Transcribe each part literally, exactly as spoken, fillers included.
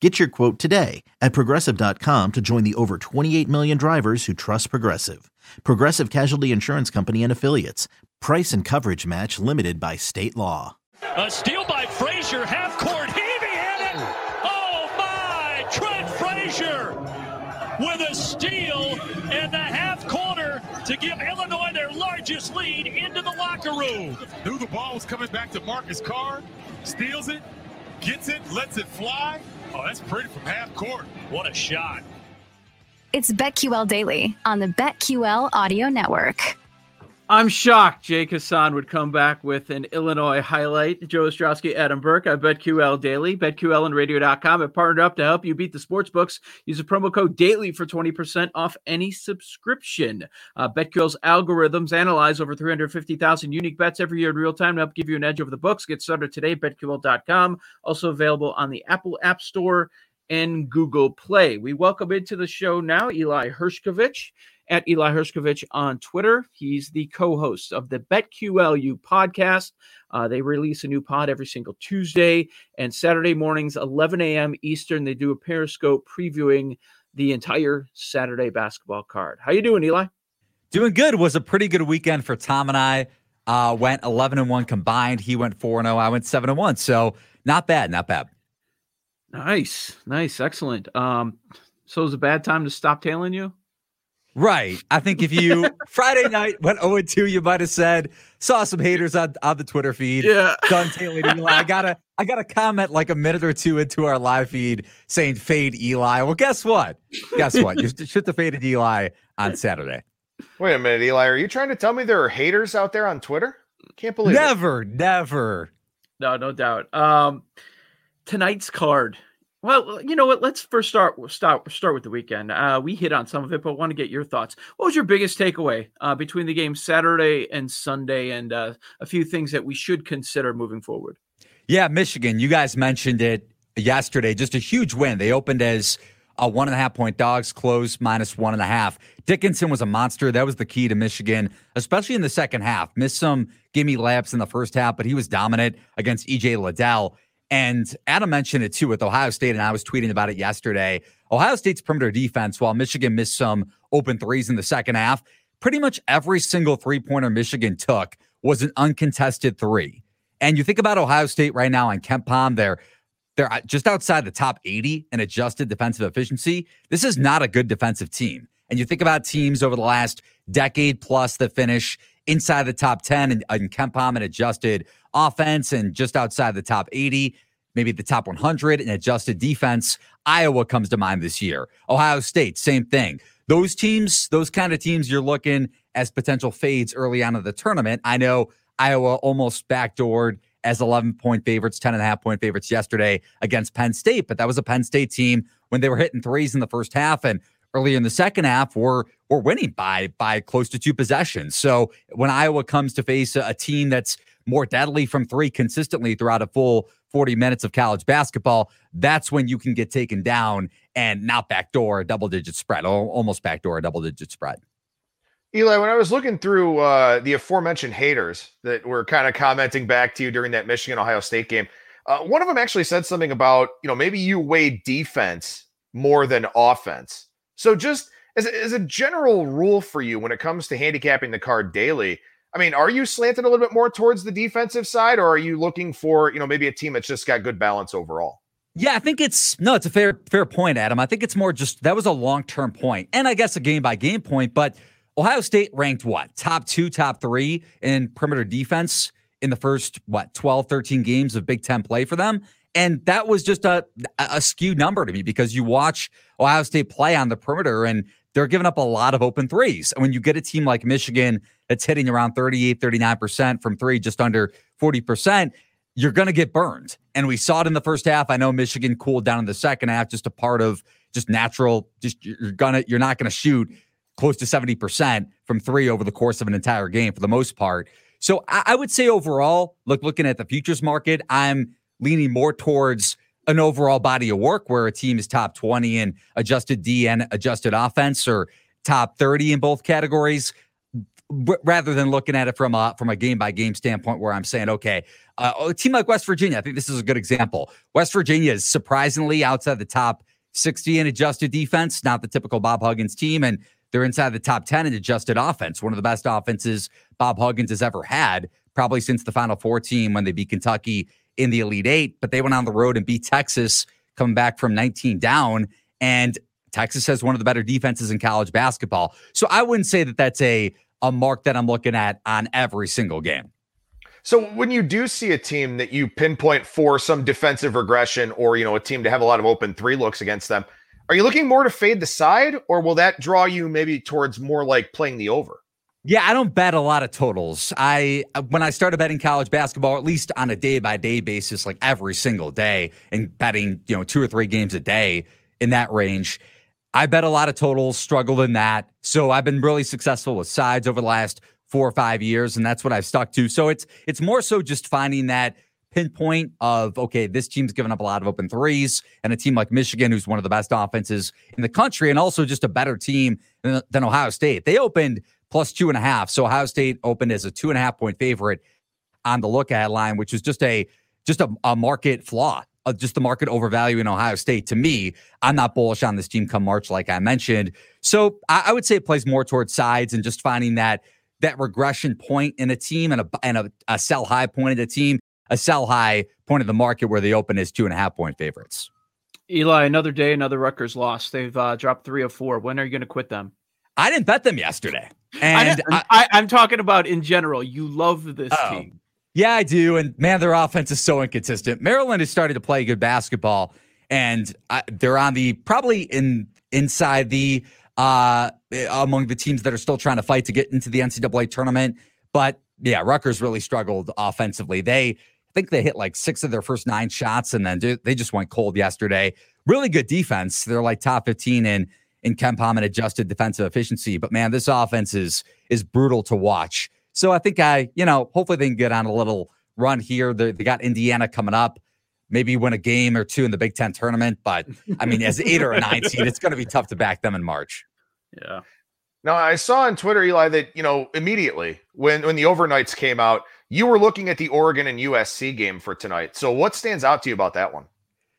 Get your quote today at Progressive dot com to join the over twenty-eight million drivers who trust Progressive. Progressive Casualty Insurance Company and Affiliates. Price and coverage match limited by state law. A steal by Frazier, half court, heaving at it. Oh my, Trent Frazier with a steal and the half corner to give Illinois their largest lead into the locker room. Knew the ball was coming back to Marcus Carr, steals it, gets it, lets it fly. Oh, that's pretty from half court. What a shot. It's BetQL Daily on the BetQL Audio Network. I'm shocked Jake Hassan would come back with an Illinois highlight. Joe Ostrowski, Adam Burke at BetQL Daily. BetQL and radio dot com have partnered up to help you beat the sports books. Use the promo code DAILY for twenty percent off any subscription. Uh, BetQL's algorithms analyze over three hundred fifty thousand unique bets every year in real time to help give you an edge over the books. Get started today at BetQL dot com. Also available on the Apple App Store and Google Play. We welcome into the show now Eli Hershkovich. At Eli Hershkovich on Twitter. He's the co-host of the BetQLU podcast. Uh, they release a new pod every single Tuesday and Saturday mornings, eleven a.m. Eastern. They do a Periscope previewing the entire Saturday basketball card. How you doing, Eli? Doing good. Was a pretty good weekend for Tom and I. Uh, went eleven and one combined. He went four and oh. I went seven and one. So not bad, not bad. Nice, nice, excellent. Um, so it was a bad time to stop tailing you? Right. I think if you Friday night went oh and two, you might have said, saw some haters on, on the Twitter feed. Yeah. Done tailing Eli. I got a I got a comment like a minute or two into our live feed saying fade Eli. Well, guess what? Guess what? You should have faded Eli on Saturday. Wait a minute, Eli. Are you trying to tell me there are haters out there on Twitter? Can't believe never, it. Never, never. No, no doubt. Um, tonight's card. Well, you know what? Let's first start start start with the weekend. Uh, we hit on some of it, but want to get your thoughts. What was your biggest takeaway uh, between the game Saturday and Sunday, and uh, a few things that we should consider moving forward? Yeah, Michigan. You guys mentioned it yesterday. Just a huge win. They opened as a one and a half point dogs, closed minus one and a half. Dickinson was a monster. That was the key to Michigan, especially in the second half. Missed some gimme laps in the first half, but he was dominant against E J Liddell. And Adam mentioned it, too, with Ohio State, and I was tweeting about it yesterday. Ohio State's perimeter defense, while Michigan missed some open threes in the second half, pretty much every single three-pointer Michigan took was an uncontested three. And you think about Ohio State right now on KenPom, they're, they're just outside the top eighty in adjusted defensive efficiency. This is not a good defensive team. And you think about teams over the last decade-plus that finish inside the top ten and, and KenPom and adjusted offense and just outside the top eighty, maybe the top one hundred and adjusted defense. Iowa comes to mind this year. Ohio State, same thing. Those teams, those kind of teams you're looking as potential fades early on in the tournament. I know Iowa almost backdoored as eleven-point favorites, ten and a half point favorites yesterday against Penn State, but that was a Penn State team when they were hitting threes in the first half and earlier in the second half were, were winning by, by close to two possessions. So when Iowa comes to face a, a team that's more deadly from three consistently throughout a full forty minutes of college basketball, that's when you can get taken down and not backdoor a double-digit spread, almost backdoor a double-digit spread. Eli, when I was looking through uh, the aforementioned haters that were kind of commenting back to you during that Michigan-Ohio State game, uh, one of them actually said something about, you know, maybe you weigh defense more than offense. So just as a, as a general rule for you when it comes to handicapping the card daily, I mean, are you slanted a little bit more towards the defensive side, or are you looking for, you know, maybe a team that's just got good balance overall? Yeah, I think it's, no, it's a fair, fair point, Adam. I think it's more just, that was a long-term point, and I guess a game-by-game point, but Ohio State ranked what? Top two, top three in perimeter defense in the first, what, twelve, thirteen games of Big Ten play for them? And that was just a, a skewed number to me because you watch Ohio State play on the perimeter and they're giving up a lot of open threes. And when you get a team like Michigan that's hitting around thirty-eight, thirty-nine percent from three, just under forty percent, you're going to get burned. And we saw it in the first half. I know Michigan cooled down in the second half, just a part of just natural, just you're going to, you're not going to shoot close to seventy percent from three over the course of an entire game for the most part. So I, I would say overall, look, looking at the futures market, I'm leaning more towards an overall body of work where a team is top twenty in adjusted D and adjusted offense or top thirty in both categories, rather than looking at it from a from a game-by-game standpoint where I'm saying, okay, uh, a team like West Virginia, I think this is a good example. West Virginia is surprisingly outside the top sixty in adjusted defense, not the typical Bob Huggins team, and they're inside the top ten in adjusted offense, one of the best offenses Bob Huggins has ever had, probably since the Final Four team when they beat Kentucky in the Elite Eight, but they went on the road and beat Texas, coming back from nineteen down, and Texas has one of the better defenses in college basketball. So I wouldn't say that that's a a mark that I'm looking at on every single game. So when you do see a team that you pinpoint for some defensive regression or, you know, a team to have a lot of open three looks against them, are you looking more to fade the side, or will that draw you maybe towards more like playing the over? Yeah, I don't bet a lot of totals. I, when I started betting college basketball, at least on a day by day basis, like every single day and betting, you know, two or three games a day in that range, I bet a lot of totals, struggled in that. So I've been really successful with sides over the last four or five years, and that's what I've stuck to. So it's it's more so just finding that pinpoint of, okay, this team's given up a lot of open threes, and a team like Michigan, who's one of the best offenses in the country, and also just a better team than, than Ohio State. They opened plus two and a half. So Ohio State opened as a two and a half point favorite on the look-ahead line, which is just a just a, a market flaw. Uh, just the market overvaluing Ohio State. To me, I'm not bullish on this team come March, like I mentioned. So I, I would say it plays more towards sides and just finding that that regression point in a team and a and a, a sell high point at a team, a sell high point of the market where they open as two and a half point favorites. Eli, another day, another Rutgers loss. They've uh, dropped three of four. When are you going to quit them? I didn't bet them yesterday, and I I, I'm talking about in general. You love this uh-oh. team. Yeah, I do. And man, their offense is so inconsistent. Maryland has started to play good basketball, and I, they're on the probably in inside the uh, among the teams that are still trying to fight to get into the N C double A tournament. But yeah, Rutgers really struggled offensively. They I think they hit like six of their first nine shots, and then they just went cold yesterday. Really good defense. They're like top fifteen in in KenPom and adjusted defensive efficiency. But man, this offense is is brutal to watch. So I think I, you know, hopefully they can get on a little run here. They, they got Indiana coming up, maybe win a game or two in the Big Ten tournament. But I mean, as eight or a nine seed, it's going to be tough to back them in March. Yeah. Now I saw on Twitter, Eli, that, you know, immediately when, when the overnights came out, you were looking at the Oregon and U S C game for tonight. So what stands out to you about that one?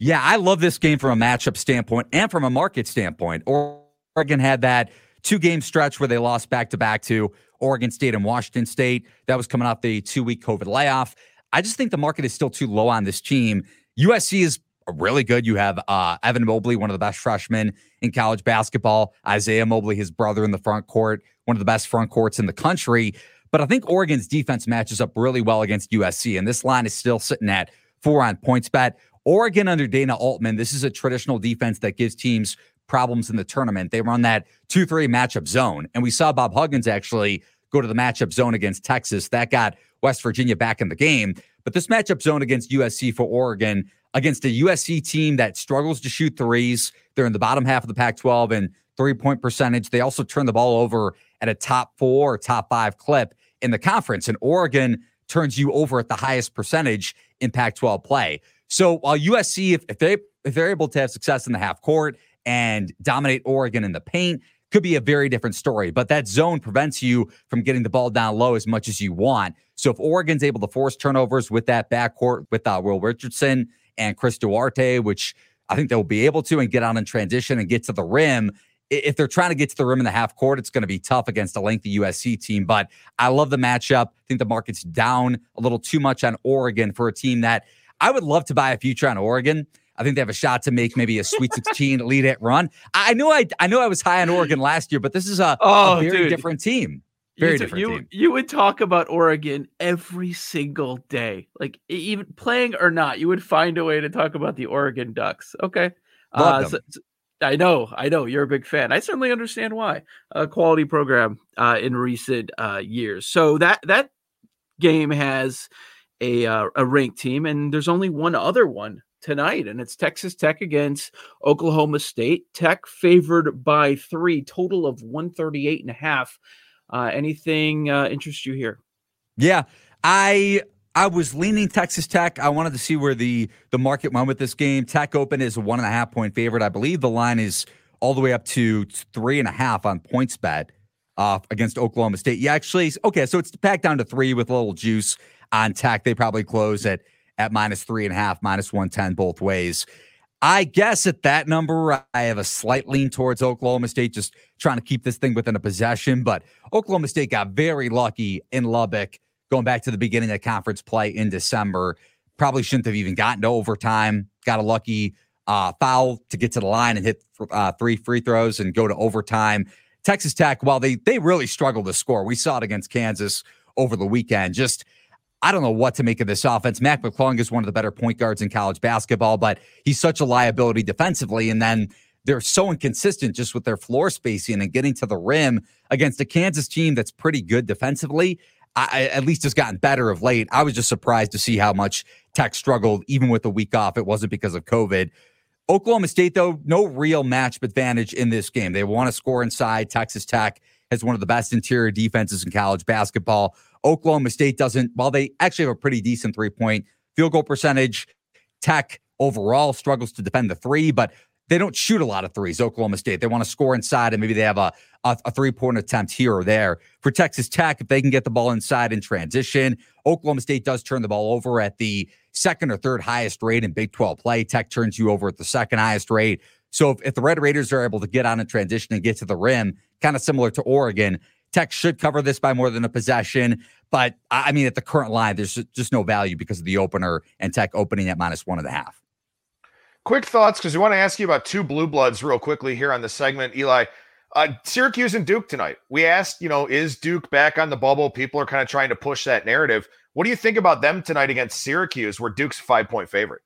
Yeah, I love this game from a matchup standpoint and from a market standpoint. Oregon had that two-game stretch where they lost back-to-back to Oregon State and Washington State. That was coming off the two-week COVID layoff. I just think the market is still too low on this team. U S C is really good. You have uh, Evan Mobley, one of the best freshmen in college basketball. Isaiah Mobley, his brother, in the front court, one of the best front courts in the country. But I think Oregon's defense matches up really well against U S C, and this line is still sitting at four on PointsBet. Oregon under Dana Altman, this is a traditional defense that gives teams problems in the tournament. They run that two three matchup zone. And we saw Bob Huggins actually go to the matchup zone against Texas. That got West Virginia back in the game. But this matchup zone against U S C for Oregon, against a U S C team that struggles to shoot threes. They're in the bottom half of the Pac twelve in three-point percentage. They also turn the ball over at a top four or top five clip in the conference. And Oregon turns you over at the highest percentage in Pac twelve play. So while U S C, if, if, they, if they're able to have success in the half court and dominate Oregon in the paint, could be a very different story. But that zone prevents you from getting the ball down low as much as you want. So if Oregon's able to force turnovers with that backcourt with uh, Will Richardson and Chris Duarte, which I think they'll be able to, and get out in transition and get to the rim, if they're trying to get to the rim in the half court, it's going to be tough against a lengthy U S C team. But I love the matchup. I think the market's down a little too much on Oregon for a team that I would love to buy a future on Oregon. I think they have a shot to make maybe a Sweet sixteen lead at run. I know I I know I was high on Oregon last year, but this is a, oh, a very dude. different team. Very you, different you, team. You would talk about Oregon every single day. Like, even playing or not, you would find a way to talk about the Oregon Ducks. Okay. Love uh, them. So, I know. I know. You're a big fan. I certainly understand why. A quality program uh, in recent uh, years. So that that game has a, uh, a ranked team, and there's only one other one tonight, and it's Texas Tech against Oklahoma State. Tech favored by three, total of one thirty-eight and a half. Uh, anything uh, interest you here? Yeah, I I was leaning Texas Tech. I wanted to see where the, the market went with this game. Tech open is a one and a half point favorite. I believe the line is all the way up to three and a half on points bet uh, against Oklahoma State. Yeah, actually, okay, so it's back down to three with a little juice on Tech. They probably close at at minus three and a half, minus one ten both ways. I guess at that number, I have a slight lean towards Oklahoma State, just trying to keep this thing within a possession. But Oklahoma State got very lucky in Lubbock, going back to the beginning of conference play in December. Probably shouldn't have even gotten to overtime. Got a lucky uh, foul to get to the line and hit uh, three free throws and go to overtime. Texas Tech, while they they really struggled to score, we saw it against Kansas over the weekend. Just I don't know what to make of this offense. Mac McClung is one of the better point guards in college basketball, but he's such a liability defensively. And then they're so inconsistent just with their floor spacing and getting to the rim against a Kansas team that's pretty good defensively. I, at least has gotten better of late. I was just surprised to see how much Tech struggled, even with the week off. It wasn't because of COVID. Oklahoma State, though, no real matchup advantage in this game. They want to score inside. Texas Tech has one of the best interior defenses in college basketball. Oklahoma State doesn't, while they actually have a pretty decent three-point field goal percentage, Tech overall struggles to defend the three, but they don't shoot a lot of threes, Oklahoma State. They want to score inside, and maybe they have a, a, a three-point attempt here or there. For Texas Tech, if they can get the ball inside in transition, Oklahoma State does turn the ball over at the second or third highest rate in Big twelve play. Tech turns you over at the second highest rate. So if, if the Red Raiders are able to get on in transition and get to the rim, kind of similar to Oregon, Tech should cover this by more than a possession, but I mean, at the current line, there's just no value because of the opener and Tech opening at minus one and a half. Quick thoughts, because we want to ask you about two blue bloods real quickly here on the segment, Eli. Uh, Syracuse and Duke tonight. We asked, you know, is Duke back on the bubble? People are kind of trying to push that narrative. What do you think about them tonight against Syracuse, where Duke's five-point favorite?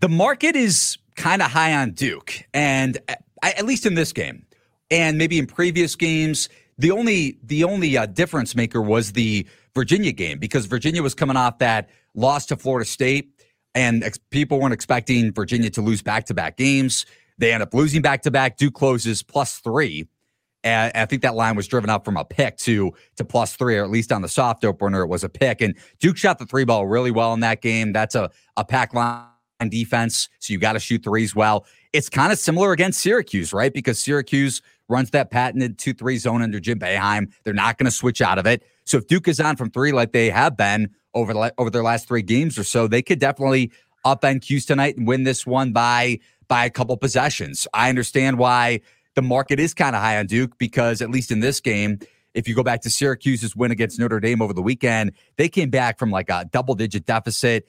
The market is kind of high on Duke, and at least in this game, and maybe in previous games. The only the only uh, difference maker was the Virginia game, because Virginia was coming off that loss to Florida State, and ex- people weren't expecting Virginia to lose back-to-back games. They end up losing back-to-back. Duke closes plus three. And I think that line was driven up from a pick to, to plus three, or at least on the soft opener, it was a pick. And Duke shot the three ball really well in that game. That's a, a pack line defense, so you got to shoot threes well. It's kind of similar against Syracuse, right? Because Syracuse runs that patented two three zone under Jim Boeheim. They're not going to switch out of it. So if Duke is on from three like they have been over the, over their last three games or so, they could definitely upend Cuse tonight and win this one by by a couple possessions. I understand why the market is kind of high on Duke, because at least in this game, if you go back to Syracuse's win against Notre Dame over the weekend, they came back from like a double-digit deficit,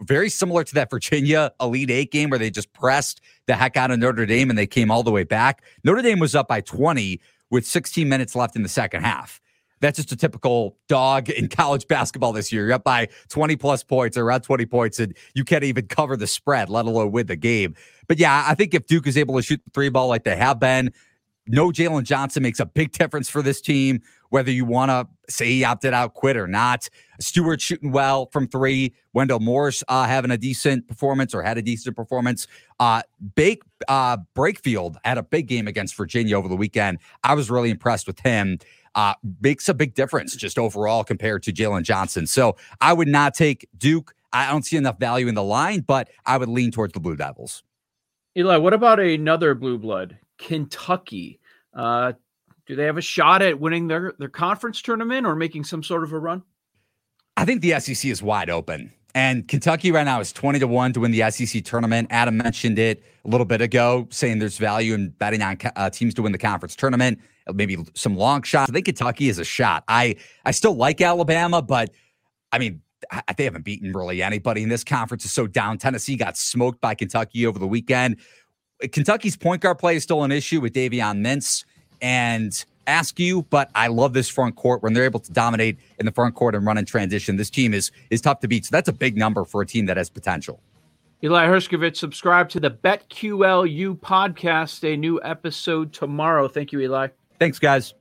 very similar to that Virginia Elite Eight game where they just pressed the heck out of Notre Dame and they came all the way back. Notre Dame was up by twenty with sixteen minutes left in the second half. That's just a typical dog in college basketball this year. You're up by twenty-plus points, or around twenty points, and you can't even cover the spread, let alone win the game. But, yeah, I think if Duke is able to shoot the three ball like they have been, no Jalen Johnson makes a big difference for this team, whether you want to say he opted out, quit, or not. Stewart shooting well from three. Wendell Morris uh, having a decent performance, or had a decent performance. Uh, Bake uh, Brakefield had a big game against Virginia over the weekend. I was really impressed with him. Uh, makes a big difference just overall compared to Jalen Johnson. So I would not take Duke. I don't see enough value in the line, but I would lean towards the Blue Devils. Eli, what about another blue blood? Kentucky. Uh, do they have a shot at winning their, their conference tournament or making some sort of a run? I think the S E C is wide open, and Kentucky right now is twenty to one to win the S E C tournament. Adam mentioned it a little bit ago, saying there's value in betting on uh, teams to win the conference tournament, maybe some long shots. I think Kentucky is a shot. I, I still like Alabama, but I mean, they haven't beaten really anybody in this conference. Is so down. Tennessee got smoked by Kentucky over the weekend. Kentucky's point guard play is still an issue with Davion Mintz and Askew, but I love this front court. When they're able to dominate in the front court and run in transition, this team is is tough to beat. So that's a big number for a team that has potential. Eli Hershkovich, subscribe to the BetQLU podcast, a new episode tomorrow. Thank you, Eli. Thanks, guys.